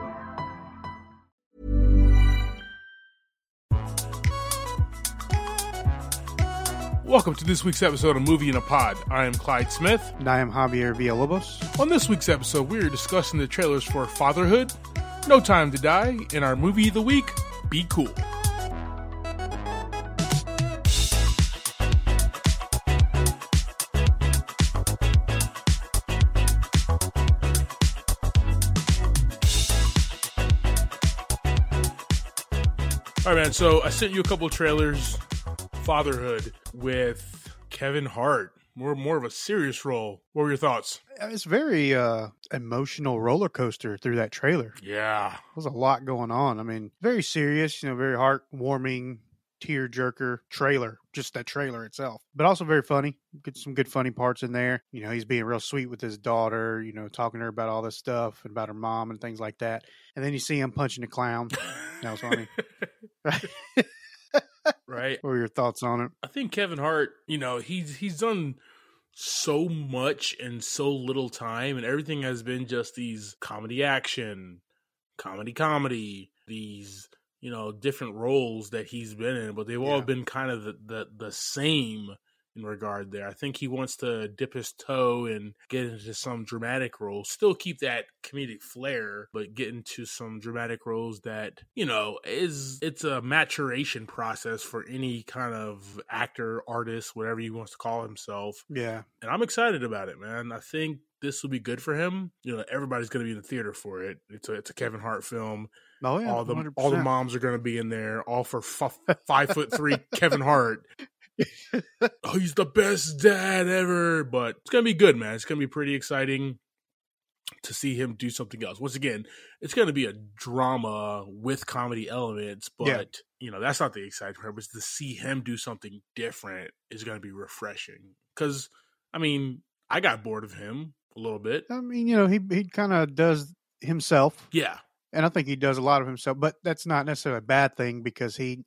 Welcome to this week's episode of Movie in a Pod. I am Clyde Smith. And I am Javier Villalobos. On this week's episode, we are discussing the trailers for Fatherhood, No Time to Die, and our movie of the week, Be Cool. All right, man, so I sent you a couple of trailers. Fatherhood with Kevin Hart, more of a serious role. What were your thoughts? It's very emotional roller coaster through that trailer. Yeah. There's a lot going on. I mean, very serious, you know, very heartwarming, tear jerker trailer, just that trailer itself, but also very funny. Get some good funny parts in there. You know, he's being real sweet with his daughter, you know, talking to her about all this stuff and about her mom and things like that. And then you see him punching a clown. That was funny. Right. Right. What were your thoughts on it? I think Kevin Hart, you know, he's done so much in so little time, and everything has been just these comedy action, comedy, these, you know, different roles that he's been in, but they've all been kind of the same in regard there. I think he wants to dip his toe and get into some dramatic roles, still keep that comedic flair, but get into some dramatic roles that, you know, it's a maturation process for any kind of actor, artist, whatever he wants to call himself. Yeah. And I'm excited about it, man. I think this will be good for him. You know, everybody's going to be in the theater for it. It's a Kevin Hart film. Oh, yeah, all the moms are going to be in there, all for 5'3" Kevin Hart. Oh, he's the best dad ever. But it's going to be good, man. It's going to be pretty exciting to see him do something else. Once again, it's going to be a drama with comedy elements, but you know, that's not the exciting part. But to see him do something different is going to be refreshing, because I mean, I got bored of him a little bit. I mean, you know, he kind of does himself. Yeah. And I think he does a lot of himself, but that's not necessarily a bad thing, because he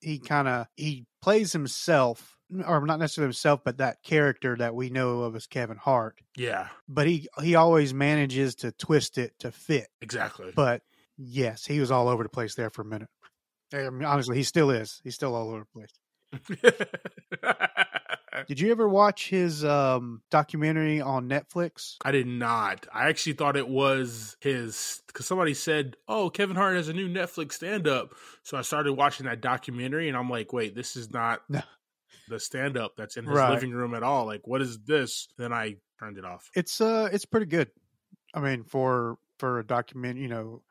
plays himself. Or not necessarily himself, but that character that we know of as Kevin Hart. Yeah. But he always manages to twist it to fit. Exactly. But yes, he was all over the place there for a minute. I mean, honestly, he still is. He's still all over the place. Did you ever watch his documentary on Netflix? I did not. I actually thought it was his, because somebody said, oh, Kevin Hart has a new Netflix stand-up. So I started watching that documentary, and I'm like, wait, this is not... No. The stand-up that's in his living room at all. Like, what is this? Then I turned it off. It's pretty good. I mean, for a document, you know,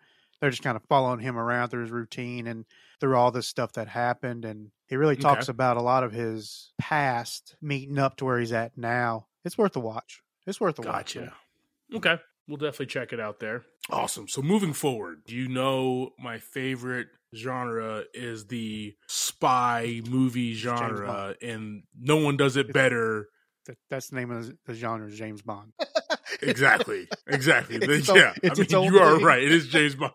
they're just kind of following him around through his routine and through all this stuff that happened. And he really talks about a lot of his past meeting up to where he's at now. It's worth a watch. Gotcha. Man. Okay. We'll definitely check it out there. Awesome. So moving forward, you know, my favorite genre is the spy movie genre, and no one does it better. That's the name of the genre, James Bond. Exactly. You are right. It is James Bond.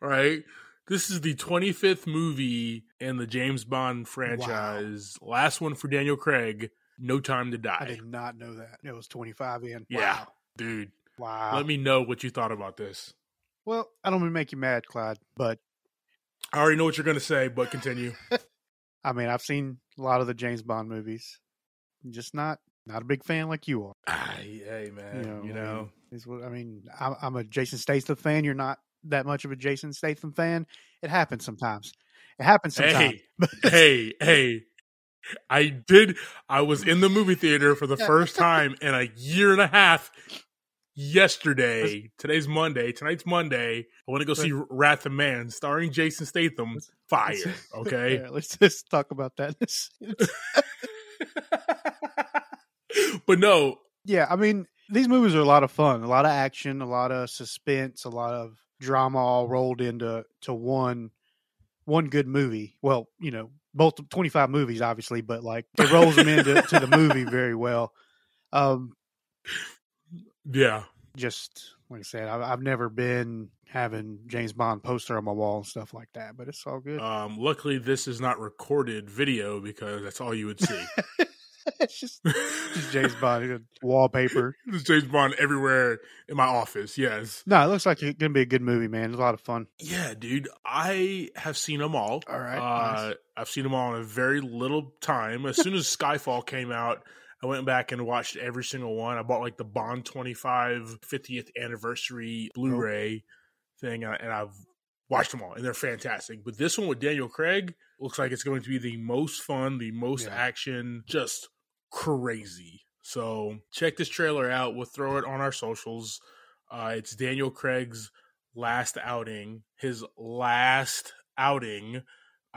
Right? This is the 25th movie in the James Bond franchise. Wow. Last one for Daniel Craig, No Time to Die. I did not know that. It was 25 in. Wow. Yeah. Dude. Wow. Let me know what you thought about this. Well, I don't want to make you mad, Clyde, but... I already know what you're going to say, but continue. I mean, I've seen a lot of the James Bond movies. I'm just not a big fan like you are. Hey, man. You know. I'm a Jason Statham fan. You're not that much of a Jason Statham fan. It happens sometimes. Hey. I was in the movie theater for the first time in a year and a half yesterday. Tonight's Monday. I want to go see Wrath of Man starring Jason Statham. Fire. Okay. Yeah, let's just talk about that. But no. Yeah, I mean, these movies are a lot of fun, a lot of action, a lot of suspense, a lot of drama all rolled into one good movie. Well, both 25 movies, obviously, but like it rolls them into the movie very well. Yeah. Just like I said, I've never been having James Bond poster on my wall and stuff like that, but it's all good. Luckily, this is not recorded video because that's all you would see. It's just James Bond wallpaper. There's James Bond everywhere in my office. Yes. No, it looks like it's going to be a good movie, man. It's a lot of fun. Yeah, dude. I have seen them all. All right. Nice. I've seen them all in a very little time. As soon as Skyfall came out, I went back and watched every single one. I bought like the Bond 25 50th anniversary Blu-ray thing, and I've watched them all, and they're fantastic. But this one with Daniel Craig looks like it's going to be the most fun, the most action, just crazy. So check this trailer out. We'll throw it on our socials. It's Daniel Craig's last outing. I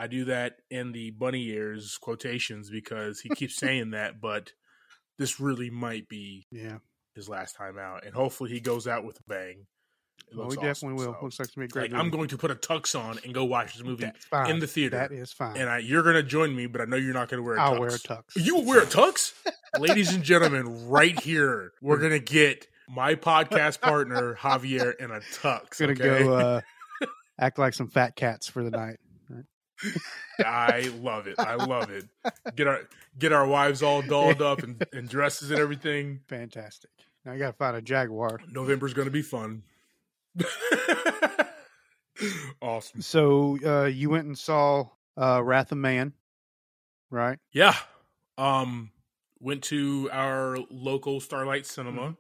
do that in the bunny ears quotations because he keeps saying that, but this really might be his last time out. And hopefully he goes out with a bang. We definitely will. So, looks like to be a great movie. I'm going to put a tux on and go watch this movie in the theater. That is fine. And you're going to join me, but I know you're not going to wear a tux. I'll wear a tux. You will wear a tux? Ladies and gentlemen, right here, we're going to get my podcast partner, Javier, in a tux. Going to go act like some fat cats for the night. I love it. Get our wives all dolled up and dresses and everything. Fantastic. Now you got to find a Jaguar. November's going to be fun. Awesome. So you went and saw Wrath of Man, right? Yeah. Went to our local Starlight Cinema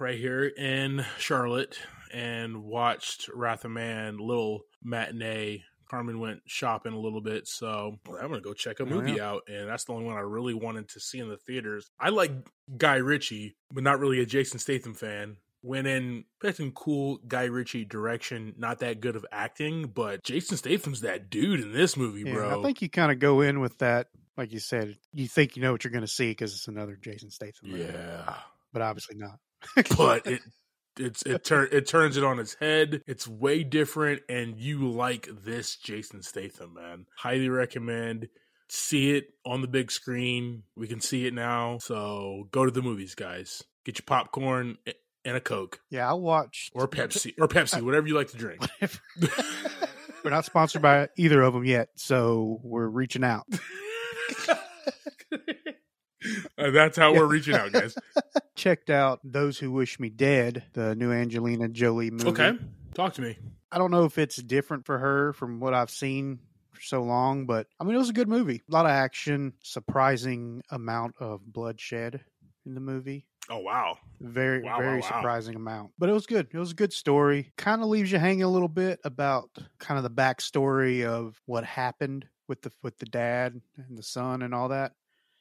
right here in Charlotte and watched Wrath of Man, little matinee. Carmen went shopping a little bit, so I'm going to go check a movie out, and that's the only one I really wanted to see in the theaters. I like Guy Ritchie, but not really a Jason Statham fan. Went in expecting cool Guy Ritchie direction, not that good of acting, but Jason Statham's that dude in this movie, bro. I think you kind of go in with that, like you said, you think you know what you're going to see because it's another Jason Statham movie. Yeah. But obviously not. But it turns it on its head. It's way different, and you like this Jason Statham, man. Highly recommend. See it on the big screen. We can see it now. So go to the movies, guys. Get your popcorn and a Coke. Yeah, I watched. Or Pepsi, whatever you like to drink. We're not sponsored by either of them yet, so we're reaching out. That's how we're reaching out, guys. Checked out Those Who Wish Me Dead, the new Angelina Jolie movie. Okay, talk to me. I don't know if it's different for her from what I've seen for so long, but I mean, it was a good movie. A lot of action, surprising amount of bloodshed in the movie. Oh, wow. Very surprising amount. But it was good. It was a good story. Kind of leaves you hanging a little bit about kind of the backstory of what happened with the dad and the son and all that.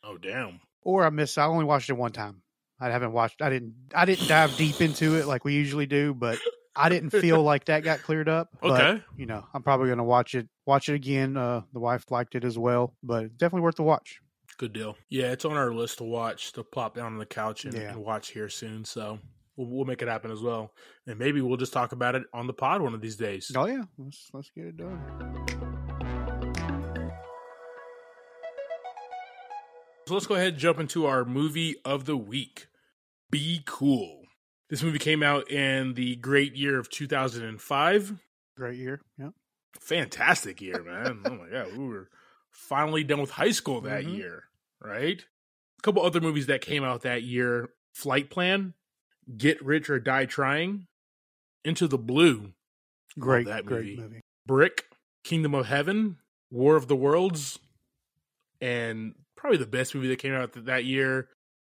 Oh, damn. Or I only watched it one time. I didn't dive deep into it like we usually do, but I didn't feel like that got cleared up. Okay. But, I'm probably going to watch it again. The wife liked it as well, but definitely worth the watch. Good deal. Yeah, it's on our list to watch, to plop down on the couch and watch here soon. So we'll make it happen as well. And maybe we'll just talk about it on the pod one of these days. Oh, yeah. Let's get it done. So let's go ahead and jump into our movie of the week, Be Cool. This movie came out in the great year of 2005. Great year, yeah. Fantastic year, man. Oh my God, we were finally done with high school that year, right? A couple other movies that came out that year, Flight Plan, Get Rich or Die Trying, Into the Blue. Great movie. Brick, Kingdom of Heaven, War of the Worlds, and probably the best movie that came out that year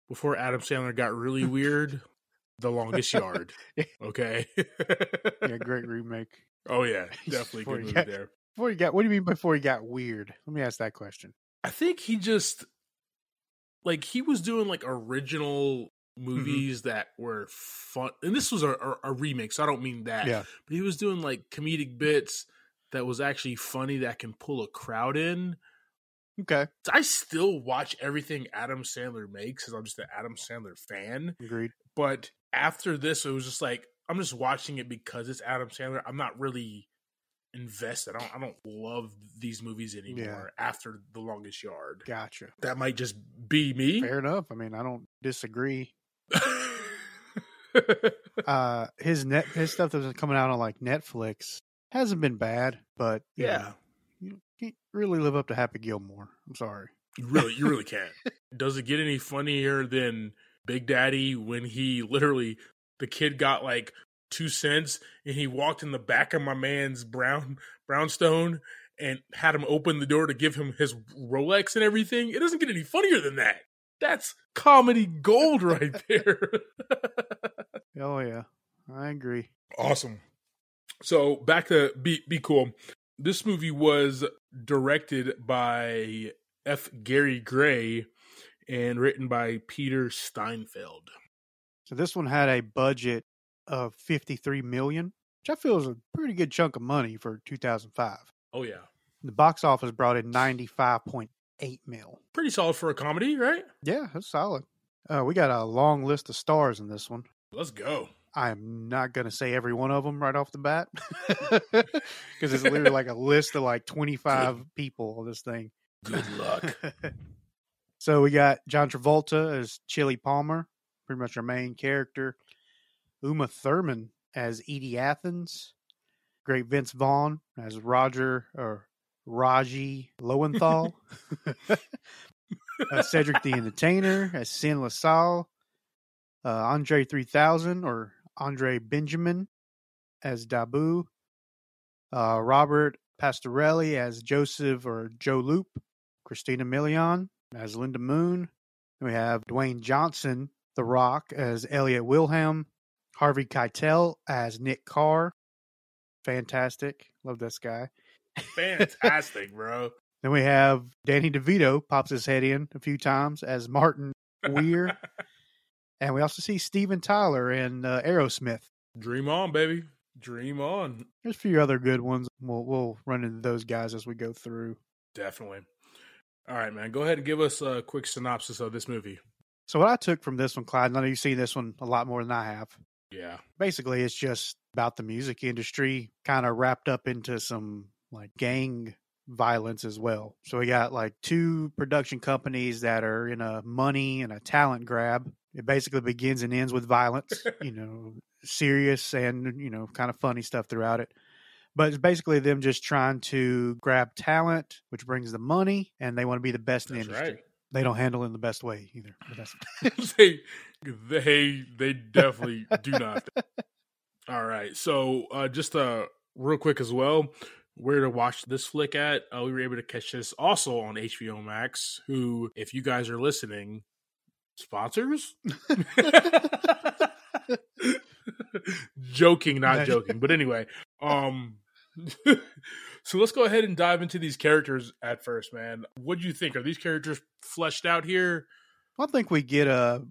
before Adam Sandler got really weird, The Longest Yard. Okay. Yeah, great remake. Oh, yeah. Definitely good movie there. Before he got, what do you mean before he got weird? Let me ask that question. I think he just, like, he was doing, like, original movies that were fun. And this was a remake, so I don't mean that. Yeah. But he was doing, like, comedic bits that was actually funny that can pull a crowd in. Okay. I still watch everything Adam Sandler makes because I'm just an Adam Sandler fan. Agreed. But after this, it was just like, I'm just watching it because it's Adam Sandler. I'm not really invested. I don't love these movies anymore after The Longest Yard. Gotcha. That might just be me. Fair enough. I mean, I don't disagree. His stuff that was coming out on like Netflix hasn't been bad, but you can't really live up to Happy Gilmore. I'm sorry. You really can't. Does it get any funnier than Big Daddy when he literally? The kid got like 2 cents and he walked in the back of my man's brownstone and had him open the door to give him his Rolex and everything. It doesn't get any funnier than that. That's comedy gold right there. Oh, yeah. I agree. Awesome. So back to Be Cool. This movie was directed by F. Gary Gray and written by Peter Steinfeld. So this one had a budget of $53 million, which I feel is a pretty good chunk of money for 2005. Oh, yeah. The box office brought in $95.8 million. Pretty solid for a comedy, right? Yeah, that's solid. We got a long list of stars in this one. Let's go. I'm not going to say every one of them right off the bat because it's literally like a list of like 25 people on this thing. Good luck. So we got John Travolta as Chili Palmer. Pretty much our main character. Uma Thurman as Edie Athens. Great Vince Vaughn as Raji Lowenthal. Cedric the Entertainer as Sin LaSalle. Andre 3000 or Andre Benjamin as Dabu. Robert Pastorelli as Joseph or Joe Loop. Christina Milian as Linda Moon. And we have Dwayne Johnson, The Rock, as Elliot Wilhelm. Harvey Keitel as Nick Carr. Fantastic. Love this guy. Fantastic, bro. Then we have Danny DeVito pops his head in a few times as Martin Weir. And we also see Steven Tyler in Aerosmith. Dream on, baby. Dream on. There's a few other good ones. We'll run into those guys as we go through. Definitely. All right, man. Go ahead and give us a quick synopsis of this movie. So what I took from this one, Clyde, and I know you've seen this one a lot more than I have. Yeah. Basically, it's just about the music industry kind of wrapped up into some like gang violence as well. So we got like two production companies that are in a money and a talent grab. It basically begins and ends with violence, serious and, kind of funny stuff throughout it. But it's basically them just trying to grab talent, which brings the money, and they want to be the best in the industry. Right. They don't handle it in the best way either. They definitely do not. All right. So just real quick as well, where to watch this flick at. We were able to catch this also on HBO Max, who, if you guys are listening, sponsors? Joking, not joking. But anyway, so let's go ahead and dive into these characters at first, man. What do you think? Are these characters fleshed out here? I think we get a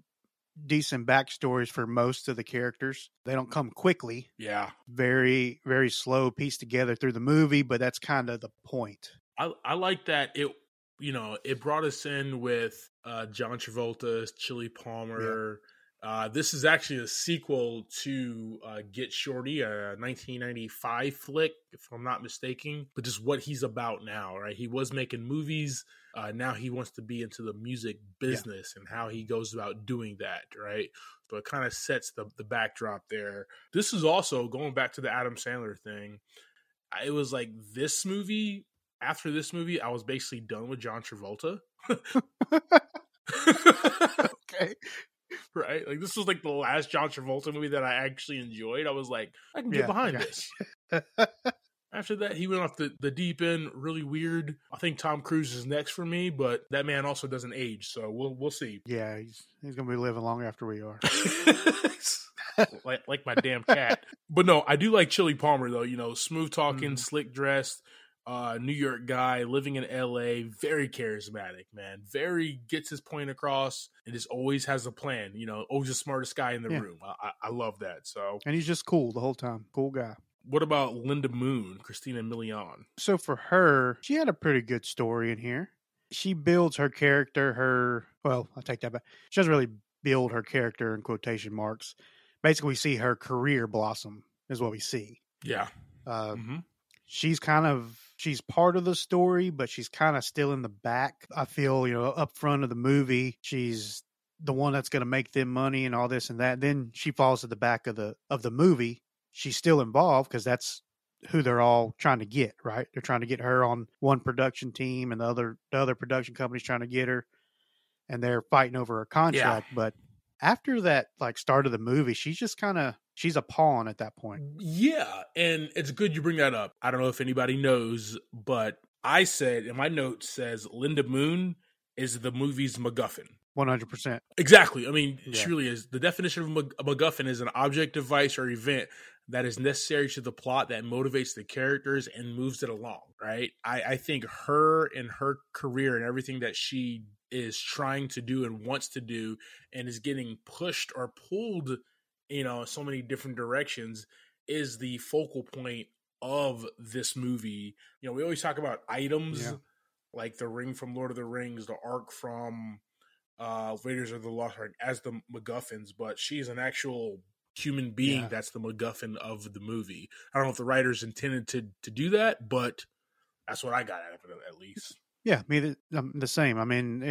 decent backstories for most of the characters. They don't come quickly. Yeah. Very, very slow, pieced together through the movie, but that's kind of the point. I like that it, it brought us in with John Travolta, Chili Palmer, This is actually a sequel to Get Shorty, a 1995 flick, if I'm not mistaken, but just what he's about now, right? He was making movies. Now he wants to be into the music business and how he goes about doing that, right? So it kind of sets the backdrop there. This is also, going back to the Adam Sandler thing, it was like this movie, after this movie, I was basically done with John Travolta. Okay. Right? Like, this was like the last John Travolta movie that I actually enjoyed. I was like, I can get behind this. After that, he went off the deep end, really weird. I think Tom Cruise is next for me, but that man also doesn't age, so we'll see. Yeah, he's going to be living long after we are. like my damn cat. But no, I do like Chili Palmer, though. You know, smooth talking, slick dressed, New York guy living in LA, very charismatic, man. Very gets his point across and just always has a plan. You know, always the smartest guy in the room. I love that. So, and he's just cool the whole time. Cool guy. What about Linda Moon, Christina Milian? So for her, she had a pretty good story in here. She builds her character, I take that back. She doesn't really build her character in quotation marks. Basically, we see her career blossom is what we see. Yeah. She's part of the story, but she's kind of still in the back. I feel, up front of the movie, she's the one that's going to make them money and all this and that. Then she falls to the back of the movie. She's still involved because that's who they're all trying to get, right? They're trying to get her on one production team and the other production company's trying to get her, and they're fighting over a contract. Yeah. But after that, start of the movie, she's just she's a pawn at that point. Yeah. And it's good you bring that up. I don't know if anybody knows, but I said, in my notes says Linda Moon is the movie's MacGuffin. 100%. Exactly. I mean, She really is. The definition of a MacGuffin is an object, device, or event that is necessary to the plot that motivates the characters and moves it along, right? I think her and her career and everything that she is trying to do and wants to do and is getting pushed or pulled, so many different directions is the focal point of this movie. You know, we always talk about items like the ring from Lord of the Rings, the Ark from Raiders of the Lost Ark as the MacGuffins, but she's an actual human being that's the MacGuffin of the movie. I don't know if the writers intended to do that, but that's what I got out of it, at least. Yeah, the same. I mean,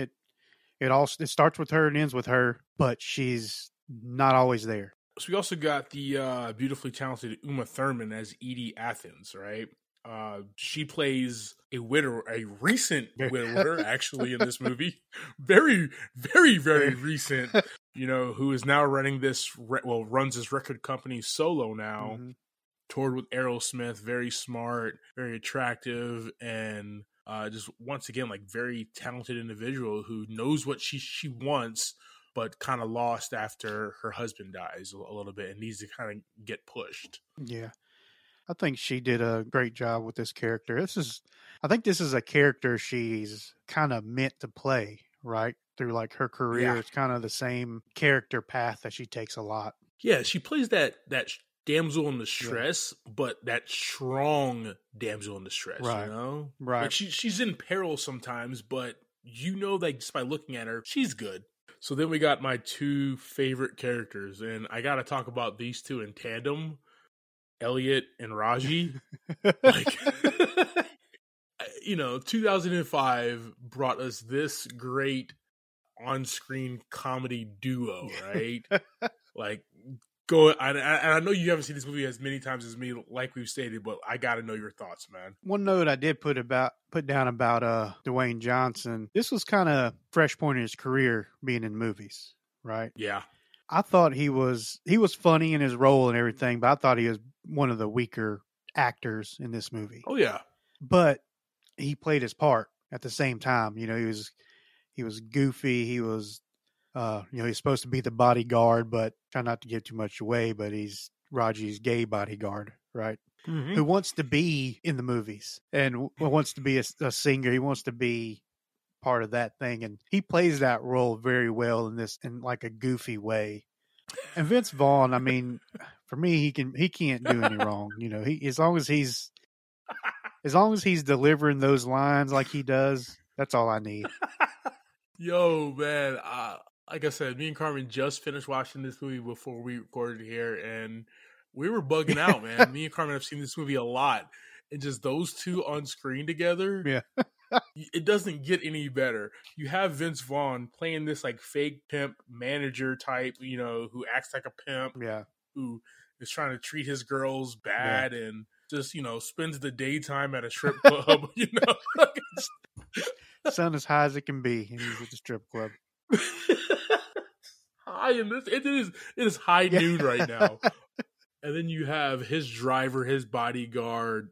it starts with her and ends with her, but she's not always there. So we also got the beautifully talented Uma Thurman as Edie Athens, right? She plays a widower, a recent widower, actually, in this movie. Very, very, very recent, who is now running runs this record company solo now, toured with Aerosmith, very smart, very attractive, and just once again, very talented individual who knows what she wants, but kind of lost after her husband dies a little bit and needs to kind of get pushed. Yeah. I think she did a great job with this character. I think this is a character she's kind of meant to play, right? Through her career. Yeah. It's kind of the same character path that she takes a lot. Yeah, she plays that damsel in distress, but that strong damsel in distress, right. Right. She's in peril sometimes, but just by looking at her, she's good. So then we got my two favorite characters, and I got to talk about these two in tandem. Elliot and Raji, 2005 brought us this great on-screen comedy duo, right? I know you haven't seen this movie as many times as me, like we've stated, but I got to know your thoughts, man. One note I did put down about Dwayne Johnson. This was kind of fresh point in his career being in movies, right? Yeah. I thought he was funny in his role and everything, but I thought he was one of the weaker actors in this movie. Oh yeah. But he played his part at the same time. He was goofy. He was, he's supposed to be the bodyguard, but try not to give too much away, but he's Raji's gay bodyguard, right? Mm-hmm. Who wants to be in the movies and wants to be a singer. He wants to be part of that thing, and he plays that role very well in a goofy way. And Vince Vaughn, I mean, for me, he can't do any wrong. As long as he's delivering those lines like he does, that's all I need. Yo, man, like I said, me and Carmen just finished watching this movie before we recorded here, and we were bugging out, man. Me and Carmen have seen this movie a lot, and just those two on screen together, yeah. It doesn't get any better. You have Vince Vaughn playing this like fake pimp manager type, you know, who acts like a pimp, yeah, who is trying to treat his girls bad, yeah, and just, you know, spends the daytime at a strip club, you know. Sun as high as it can be, and he's at the strip club. High in this, it is high, yeah, noon right now. And then you have his driver, his bodyguard,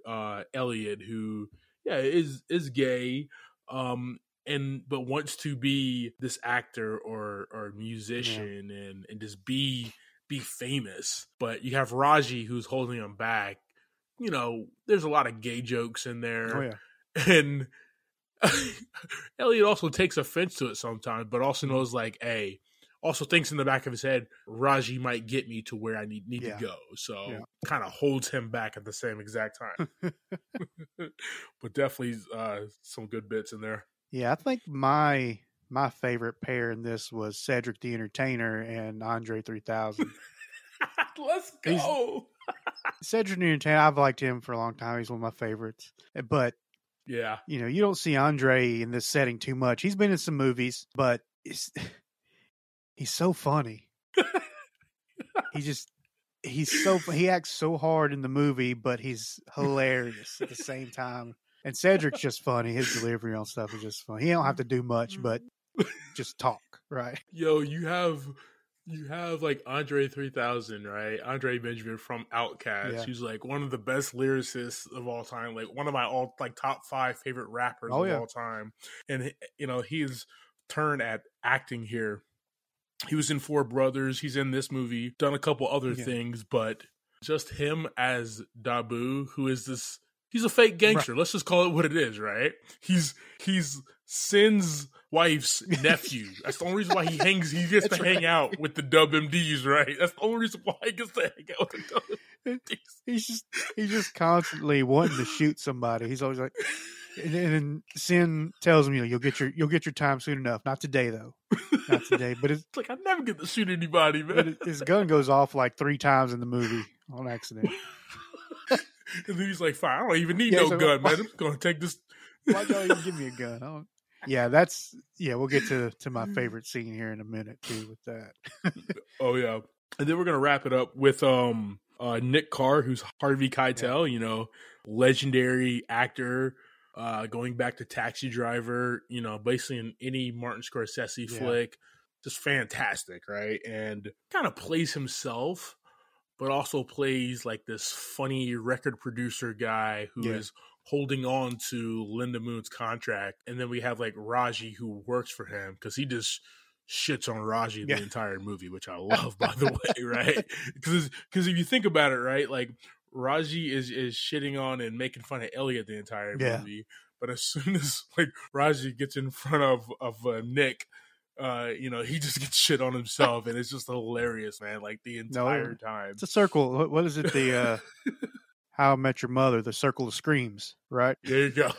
Elliot, who, yeah, is gay, but wants to be this actor or musician, yeah, and just be famous. But you have Raji, who's holding him back. You know, there's a lot of gay jokes in there, oh, yeah, and Elliot also takes offense to it sometimes, but also knows, like, hey, also thinks in the back of his head, Raji might get me to where I need yeah, to go. So yeah, kind of holds him back at the same exact time. But definitely some good bits in there. Yeah, I think my favorite pair in this was Cedric the Entertainer and Andre 3000. Let's go! Cedric the Entertainer, I've liked him for a long time. He's one of my favorites. But yeah, you know, you don't see Andre in this setting too much. He's been in some movies, but he's so funny. He acts so hard in the movie, but he's hilarious at the same time. And Cedric's just funny. His delivery on stuff is just funny. He don't have to do much, but just talk, right? Yo, you have like Andre 3000, right? Andre Benjamin from Outkast. Yeah. He's like one of the best lyricists of all time, like one of my top 5 favorite rappers of all time. And you know, he's turned at acting here. He was in Four Brothers. He's in this movie, done a couple other things, but just him as Dabu, who is this, he's a fake gangster. Right. Let's just call it what it is, right? He's Sin's wife's nephew. That's the only reason why he gets to hang out with the WMDs, right? That's the only reason why he gets to hang out with the WMDs. He's just constantly wanting to shoot somebody. He's always like, and then Sin tells him, you know, you'll get your time soon enough. Not today though. Not today. But it's like, I never get to shoot anybody, man. His gun goes off like 3 times in the movie on accident. And then he's like, fine, I don't even need no gun, man. I'm gonna take this. Why y'all even give me a gun? We'll get to my favorite scene here in a minute too with that. Oh yeah. And then we're gonna wrap it up with Nick Carr, who's Harvey Keitel, you know, legendary actor, going back to Taxi Driver, you know, basically in any Martin Scorsese flick. Just fantastic, right? And kind of plays himself, but also plays like this funny record producer guy who is holding on to Linda Moon's contract. And then we have like Raji, who works for him, because he just shits on Raji the entire movie, which I love, by the way, right? Because if you think about it, right, like Raji is shitting on and making fun of Elliot the entire movie. But as soon as like Raji gets in front of Nick, you know, he just gets shit on himself, and it's just hilarious, man. Like the entire time, it's a circle. What is it? The How I Met Your Mother, the circle of screams, right? There you go.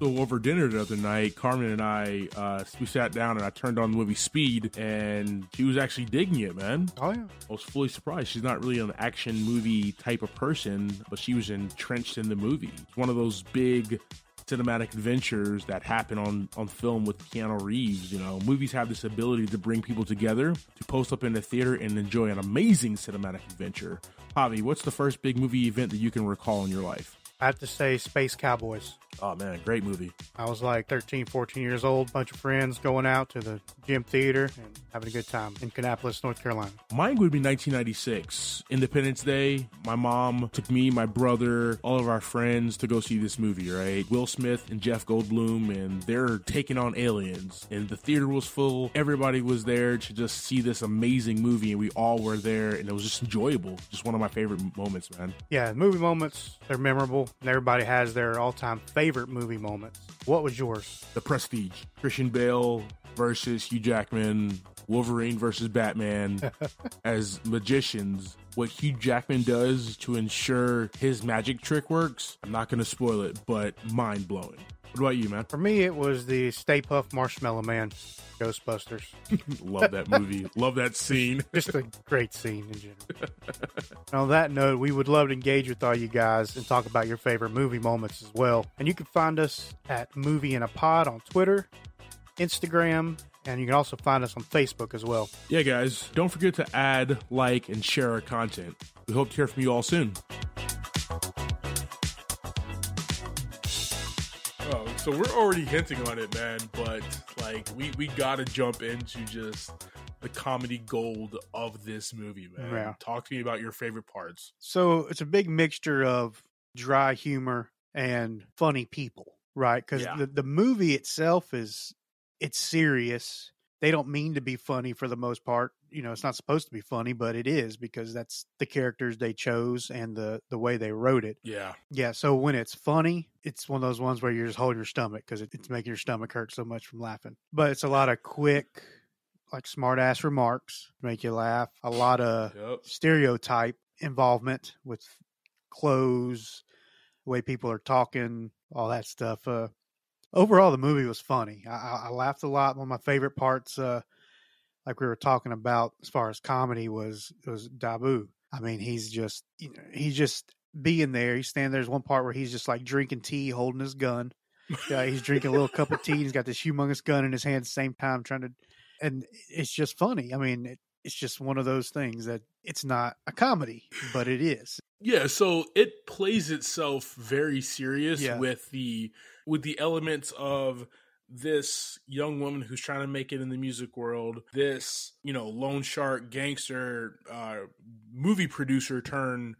So over dinner the other night, Carmen and I, we sat down and I turned on the movie Speed, and she was actually digging it, man. Oh, yeah. I was fully surprised. She's not really an action movie type of person, but she was entrenched in the movie. It's one of those big cinematic adventures that happen on film with Keanu Reeves. You know, movies have this ability to bring people together, to post up in the theater and enjoy an amazing cinematic adventure. Javi, what's the first big movie event that you can recall in your life? I have to say Space Cowboys. Oh, man, great movie. I was like 13, 14 years old, bunch of friends going out to the gym theater and having a good time in Kannapolis, North Carolina. Mine would be 1996, Independence Day. My mom took me, my brother, all of our friends to go see this movie, right? Will Smith and Jeff Goldblum, and they're taking on aliens. And the theater was full. Everybody was there to just see this amazing movie, and we all were there, and it was just enjoyable. Just one of my favorite moments, man. Yeah, movie moments, they're memorable. And everybody has their all-time favorite movie moments. What was yours? The Prestige. Christian Bale versus Hugh Jackman. Wolverine versus Batman as magicians. What Hugh Jackman does to ensure his magic trick works, I'm not going to spoil it, but mind-blowing. What about you, man? For me, it was the Stay Puft Marshmallow Man, Ghostbusters. Love that movie. Love that scene. Just a great scene in general. And on that note, we would love to engage with all you guys and talk about your favorite movie moments as well. And you can find us at Movie in a Pod on Twitter, Instagram, and you can also find us on Facebook as well. Yeah, guys, don't forget to add, like, and share our content. We hope to hear from you all soon. Oh, so we're already hinting on it, man, but like we gotta jump into just the comedy gold of this movie, man. Yeah. Talk to me about your favorite parts. So it's a big mixture of dry humor and funny people, right? Because the movie itself is, it's serious. They don't mean to be funny for the most part. You know, it's not supposed to be funny, but it is because that's the characters they chose and the way they wrote it. Yeah. Yeah. So when it's funny, it's one of those ones where you just hold your stomach because it's making your stomach hurt so much from laughing. But it's a lot of quick, like smart ass remarks, make you laugh. A lot of stereotype involvement with clothes, the way people are talking, all that stuff. Overall, the movie was funny. I laughed a lot. One of my favorite parts, like we were talking about as far as comedy, was Dabu. I mean, he's just being there. He's standing there. There's one part where he's just like drinking tea, holding his gun. He's drinking a little cup of tea. And he's got this humongous gun in his hand at the same time and it's just funny. I mean, it's just one of those things that it's not a comedy, but it is. Yeah, so it plays itself very serious with the elements of this young woman who's trying to make it in the music world, this, you know, loan shark gangster movie producer turned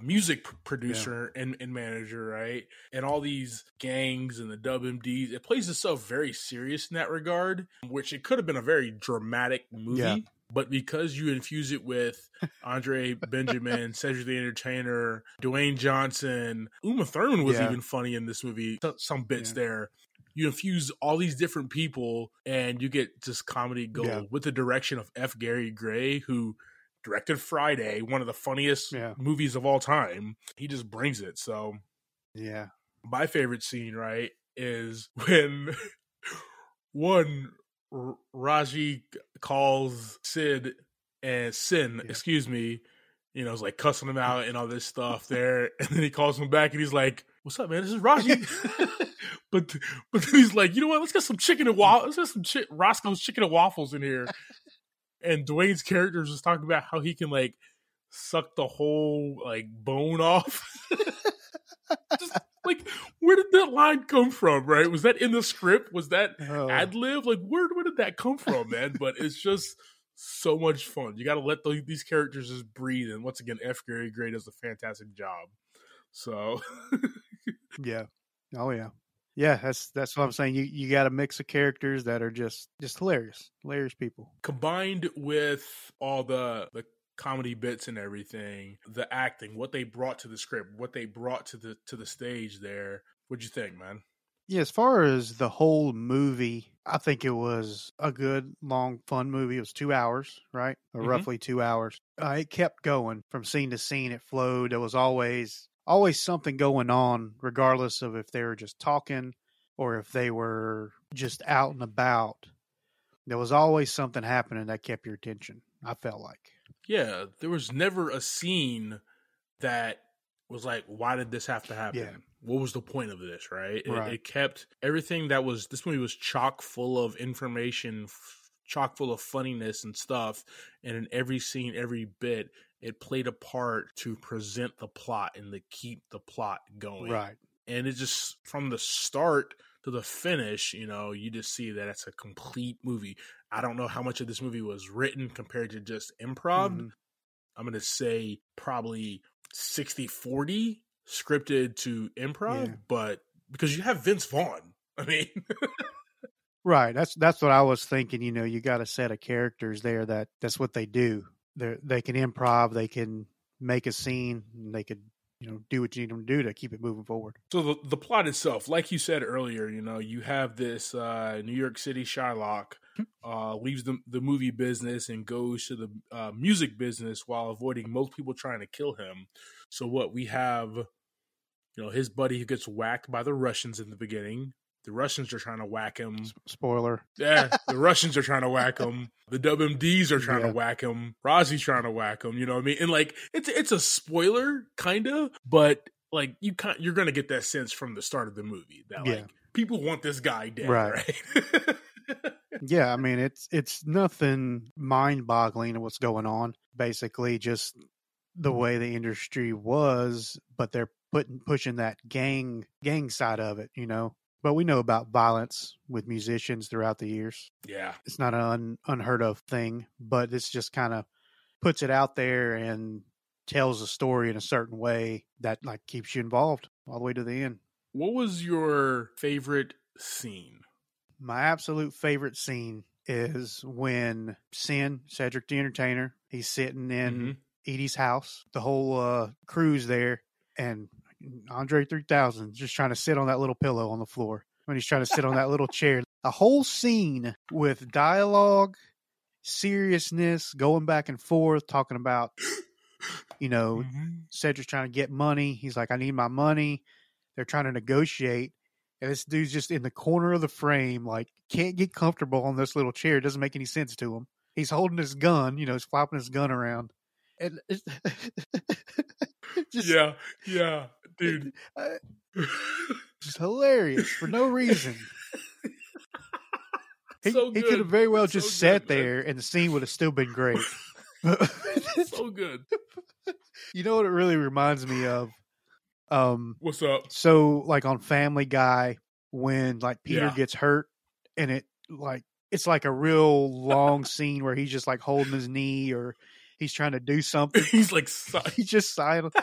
music producer and manager, right? And all these gangs and the WMDs. It plays itself very serious in that regard, which it could have been a very dramatic movie. Yeah. But because you infuse it with Andre Benjamin, Cedric the Entertainer, Dwayne Johnson, Uma Thurman was even funny in this movie. Some bits there. You infuse all these different people and you get just comedy gold with the direction of F. Gary Gray, who directed Friday, one of the funniest movies of all time. He just brings it. So, yeah. My favorite scene, right, is when Raji calls Sid and Sin, excuse me, you know, it's like cussing him out and all this stuff there. And then he calls him back and he's like, "What's up, man? This is Raji." but then he's like, "You know what? Let's get some chicken and waffles. Let's get some Roscoe's chicken and waffles in here." And Dwayne's character was talking about how he can like suck the whole like bone off. Just, like, where did that line come from, right? Was that in the script? Was that ad-lib? Like, where did that come from, man? But it's just so much fun. You got to let these characters just breathe. And once again, F. Gary Gray does a fantastic job. So. Yeah. Oh, yeah. Yeah, that's what I'm saying. You got a mix of characters that are just hilarious. Hilarious people. Combined with all the comedy bits and everything, the acting, what they brought to the script, what they brought to the stage there. What'd you think, man? Yeah, as far as the whole movie, I think it was a good, long, fun movie. It was 2 hours, right? Or roughly 2 hours. It kept going from scene to scene. It flowed. There was always something going on, regardless of if they were just talking or if they were just out and about. There was always something happening that kept your attention, I felt like. Yeah, there was never a scene that was like, why did this have to happen? Yeah. What was the point of this, right? Right. It kept everything that was, this movie was chock full of information, chock full of funniness and stuff. And in every scene, every bit, it played a part to present the plot and to keep the plot going. Right. And it just, from the start to the finish, you know, you just see that it's a complete movie. I don't know how much of this movie was written compared to just improv. Mm-hmm. I'm going to say probably 60-40 scripted to improv, but because you have Vince Vaughn, I mean. Right. That's what I was thinking. You know, you got a set of characters there that's what they do. They can improv, they can make a scene, and they could, you know, do what you need them to do to keep it moving forward. So the plot itself, like you said earlier, you know, you have this New York City Shylock leaves the movie business and goes to the music business while avoiding most people trying to kill him. So what we have, his buddy who gets whacked by the Russians in the beginning. The Russians are trying to whack him. Spoiler. Yeah, the Russians are trying to whack him. The WMDs are trying to whack him. Razi's trying to whack him. You know what I mean? And it's a spoiler kind of, but you're gonna get that sense from the start of the movie that people want this guy dead, right? Yeah, I mean it's nothing mind-boggling what's going on. Basically, just the way the industry was, but they're pushing that gang side of it, But we know about violence with musicians throughout the years. Yeah. It's not an unheard of thing, but this just kind of puts it out there and tells a story in a certain way that keeps you involved all the way to the end. What was your favorite scene? My absolute favorite scene is when Cedric the Entertainer, he's sitting in Edie's house, the whole crew's there, and Andre 3000 just trying to sit on that little pillow on the floor when he's trying to sit on that little chair. A whole scene with dialogue, seriousness, going back and forth, talking about, Cedric's trying to get money. He's like, I need my money. They're trying to negotiate. And this dude's just in the corner of the frame, can't get comfortable on this little chair. It doesn't make any sense to him. He's holding his gun, he's flopping his gun around. And it's just, yeah, dude. Just hilarious for no reason. He could have very well just sat there and the scene would have still been great. So good. You know what it really reminds me of? What's up? So on Family Guy, when Peter gets hurt and it it's a real long scene where he's just holding his knee or he's trying to do something. He's he's just silent.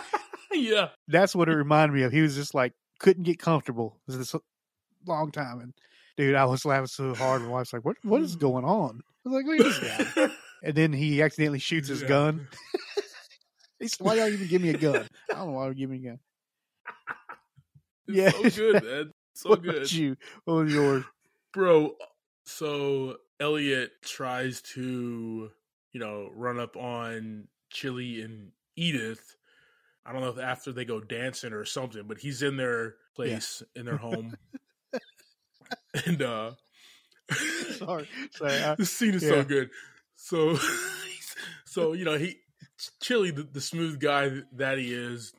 Yeah. That's what it reminded me of. He was just couldn't get comfortable. It was this long time. And dude, I was laughing so hard. My wife's like, what is going on? I was like, look at this guy. And then he accidentally shoots his gun. He's why y'all even give me a gun? I don't know why you give me a gun. It's so good, man. So what good. About you? What was yours? Bro, so Elliot tries to, run up on Chili and Edith. I don't know if after they go dancing or something, but he's in their place, in their home. And, sorry. This scene is so good. So, Chili, the smooth guy that he is,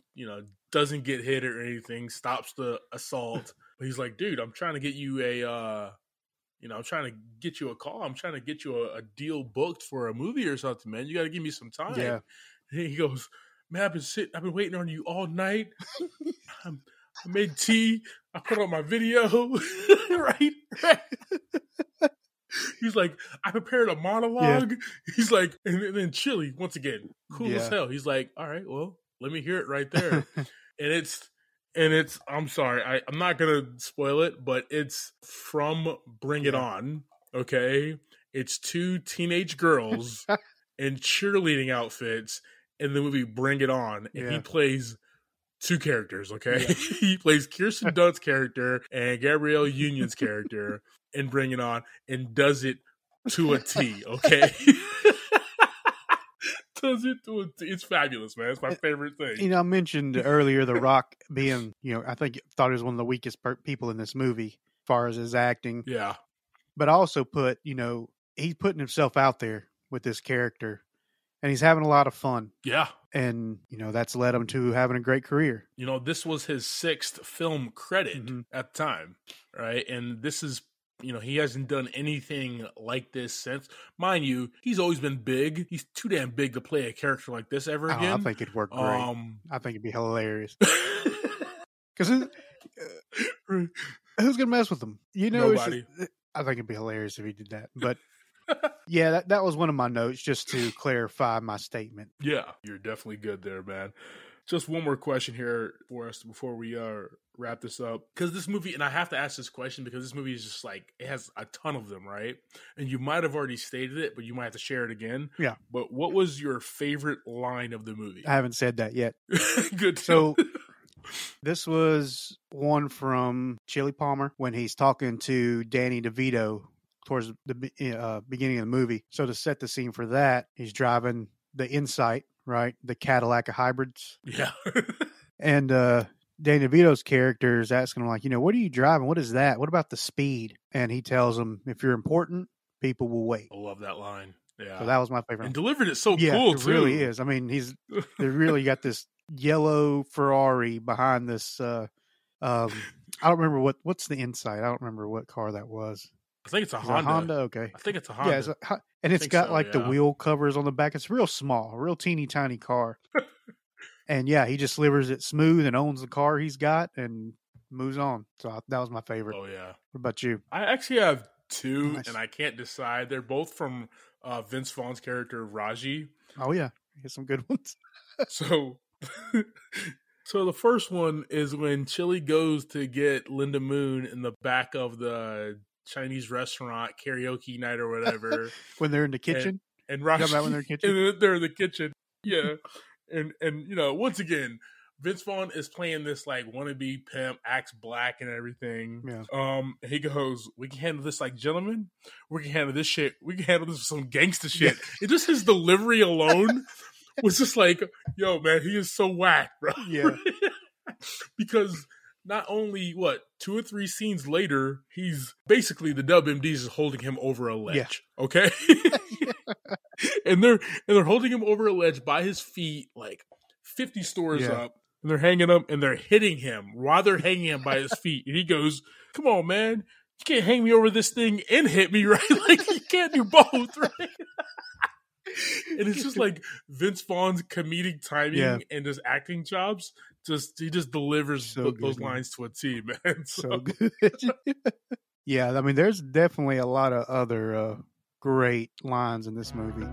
doesn't get hit or anything, stops the assault. But he's like, dude, I'm trying to get you I'm trying to get you a call. I'm trying to get you a deal booked for a movie or something, man. You got to give me some time. Yeah. And he goes, man, I've been waiting on you all night. I made tea. I put on my video. Right. He's like, I prepared a monologue. Yeah. He's like, and then Chili, once again, cool as hell. He's like, all right, well, let me hear it right there. And it's, I'm sorry, I'm not going to spoil it, but it's from Bring It On, okay? It's two teenage girls in cheerleading outfits in the movie Bring It On, and he plays two characters, okay? Yeah. He plays Kirsten Dunst's character and Gabrielle Union's character in Bring It On, and does it to a T, okay? It's fabulous, man. It's my favorite thing. I mentioned earlier The Rock being, I thought he was one of the weakest people in this movie as far as his acting. Yeah. But I also put, he's putting himself out there with this character and he's having a lot of fun. Yeah. And, that's led him to having a great career. This was his sixth film credit at the time, right? And this is, he hasn't done anything like this since. Mind you, he's always been big. He's too damn big to play a character like this ever again. I think it'd work great. I think it'd be hilarious. Because who's going to mess with him? Nobody. I think it'd be hilarious if he did that. But yeah, that was one of my notes just to clarify my statement. Yeah, you're definitely good there, man. Just one more question here for us before we wrap this up. Because this movie, and I have to ask this question because this movie is just it has a ton of them, right? And you might have already stated it, but you might have to share it again. Yeah. But what was your favorite line of the movie? I haven't said that yet. Good. So this was one from Chili Palmer when he's talking to Danny DeVito towards the beginning of the movie. So to set the scene for that, he's driving the Insight, right? The Cadillac of hybrids. Yeah. And Danny DeVito's character is asking him, like, you know, what are you driving? What is that? What about the Speed? And he tells him, if you're important, people will wait. I love that line. Yeah. So that was my favorite. And delivered it so cool, too. It really is. I mean, they really got this yellow Ferrari behind this. I don't remember what's the Insight. I don't remember what car that was. I think it's a Honda. Okay. I think it's a Honda. Yeah, and it's got the wheel covers on the back. It's real small, real teeny tiny car. And yeah, he just delivers it smooth and owns the car he's got and moves on. So that was my favorite. Oh yeah. What about you? I actually have two, and I can't decide. They're both from Vince Vaughn's character Raji. Oh yeah, here's some good ones. So the first one is when Chili goes to get Linda Moon in the back of the Chinese restaurant, karaoke night or whatever. When they're in the kitchen? And Raji, when they're in the kitchen? And they're in the kitchen. Yeah. and you know, once again, Vince Vaughn is playing this like wannabe pimp, acts black and everything. Yeah. He goes, we can handle this like gentlemen. We can handle this shit. We can handle this with some gangster shit. Yeah. It just his delivery alone was just like, yo, man, he is so whack, bro. Yeah. Because not only, two or three scenes later, he's basically the WMDs is holding him over a ledge, okay? And they're holding him over a ledge by his feet, like 50 stores up, and they're hanging up, and they're hitting him while they're hanging him by his feet. And he goes, come on, man, you can't hang me over this thing and hit me, right? Like, you can't do both, right? And it's just like Vince Vaughn's comedic timing and just acting jobs. He just delivers those lines to a T, man. So good. Yeah, I mean, there's definitely a lot of other great lines in this movie.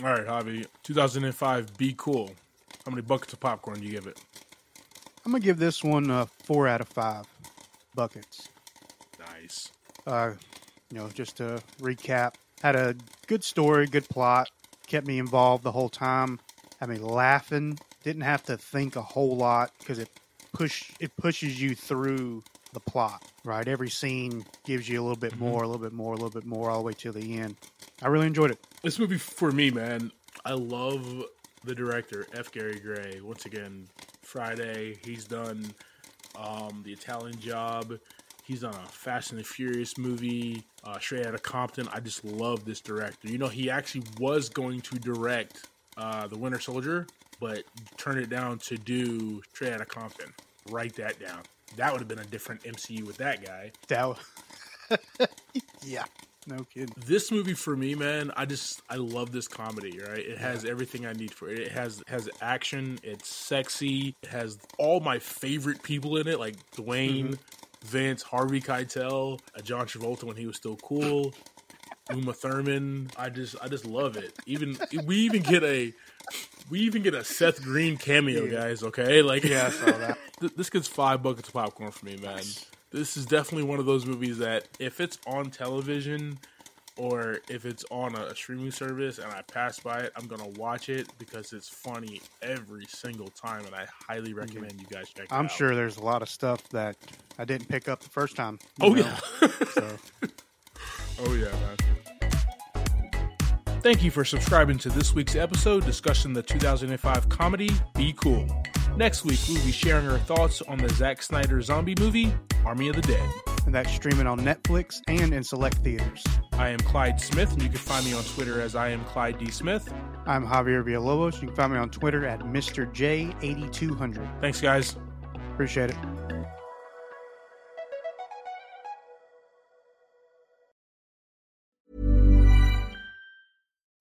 All right, Javi. 2005, Be Cool. How many buckets of popcorn do you give it? I'm going to give this one 4 out of 5. Buckets. Nice. Just to recap, had a good story, good plot, kept me involved the whole time, had me laughing, didn't have to think a whole lot because it pushes you through the plot, right? Every scene gives you a little bit more, a little bit more, a little bit more, all the way till the end. I really enjoyed it. This movie for me, man, I love the director, F. Gary Gray. Once again, Friday, he's done The Italian Job. He's on a Fast and the Furious movie, Straight Outta Compton. I just love this director. You know, he actually was going to direct The Winter Soldier, but turned it down to do Straight Outta Compton. Write that down. That would have been a different MCU with that guy. Yeah. No kidding. This movie for me, man, I love this comedy, right? It has everything I need for it. It has action. It's sexy. It has all my favorite people in it, like Dwayne, Vince, Harvey Keitel, John Travolta when he was still cool, Uma Thurman. I just love it. Even we even get a Seth Green cameo, guys. Okay, I saw that. This gets 5 buckets of popcorn for me, man. Nice. This is definitely one of those movies that if it's on television or if it's on a streaming service and I pass by it, I'm going to watch it because it's funny every single time, and I highly recommend you guys check it out. I'm sure there's a lot of stuff that I didn't pick up the first time. Yeah. Oh, yeah, man. Thank you for subscribing to this week's episode discussing the 2005 comedy, Be Cool. Next week, we'll be sharing our thoughts on the Zack Snyder zombie movie, Army of the Dead. And that's streaming on Netflix and in select theaters. I am Clyde Smith, and you can find me on Twitter as I am Clyde D. Smith. I'm Javier Villalobos. You can find me on Twitter at Mr. J8200. Thanks, guys. Appreciate it.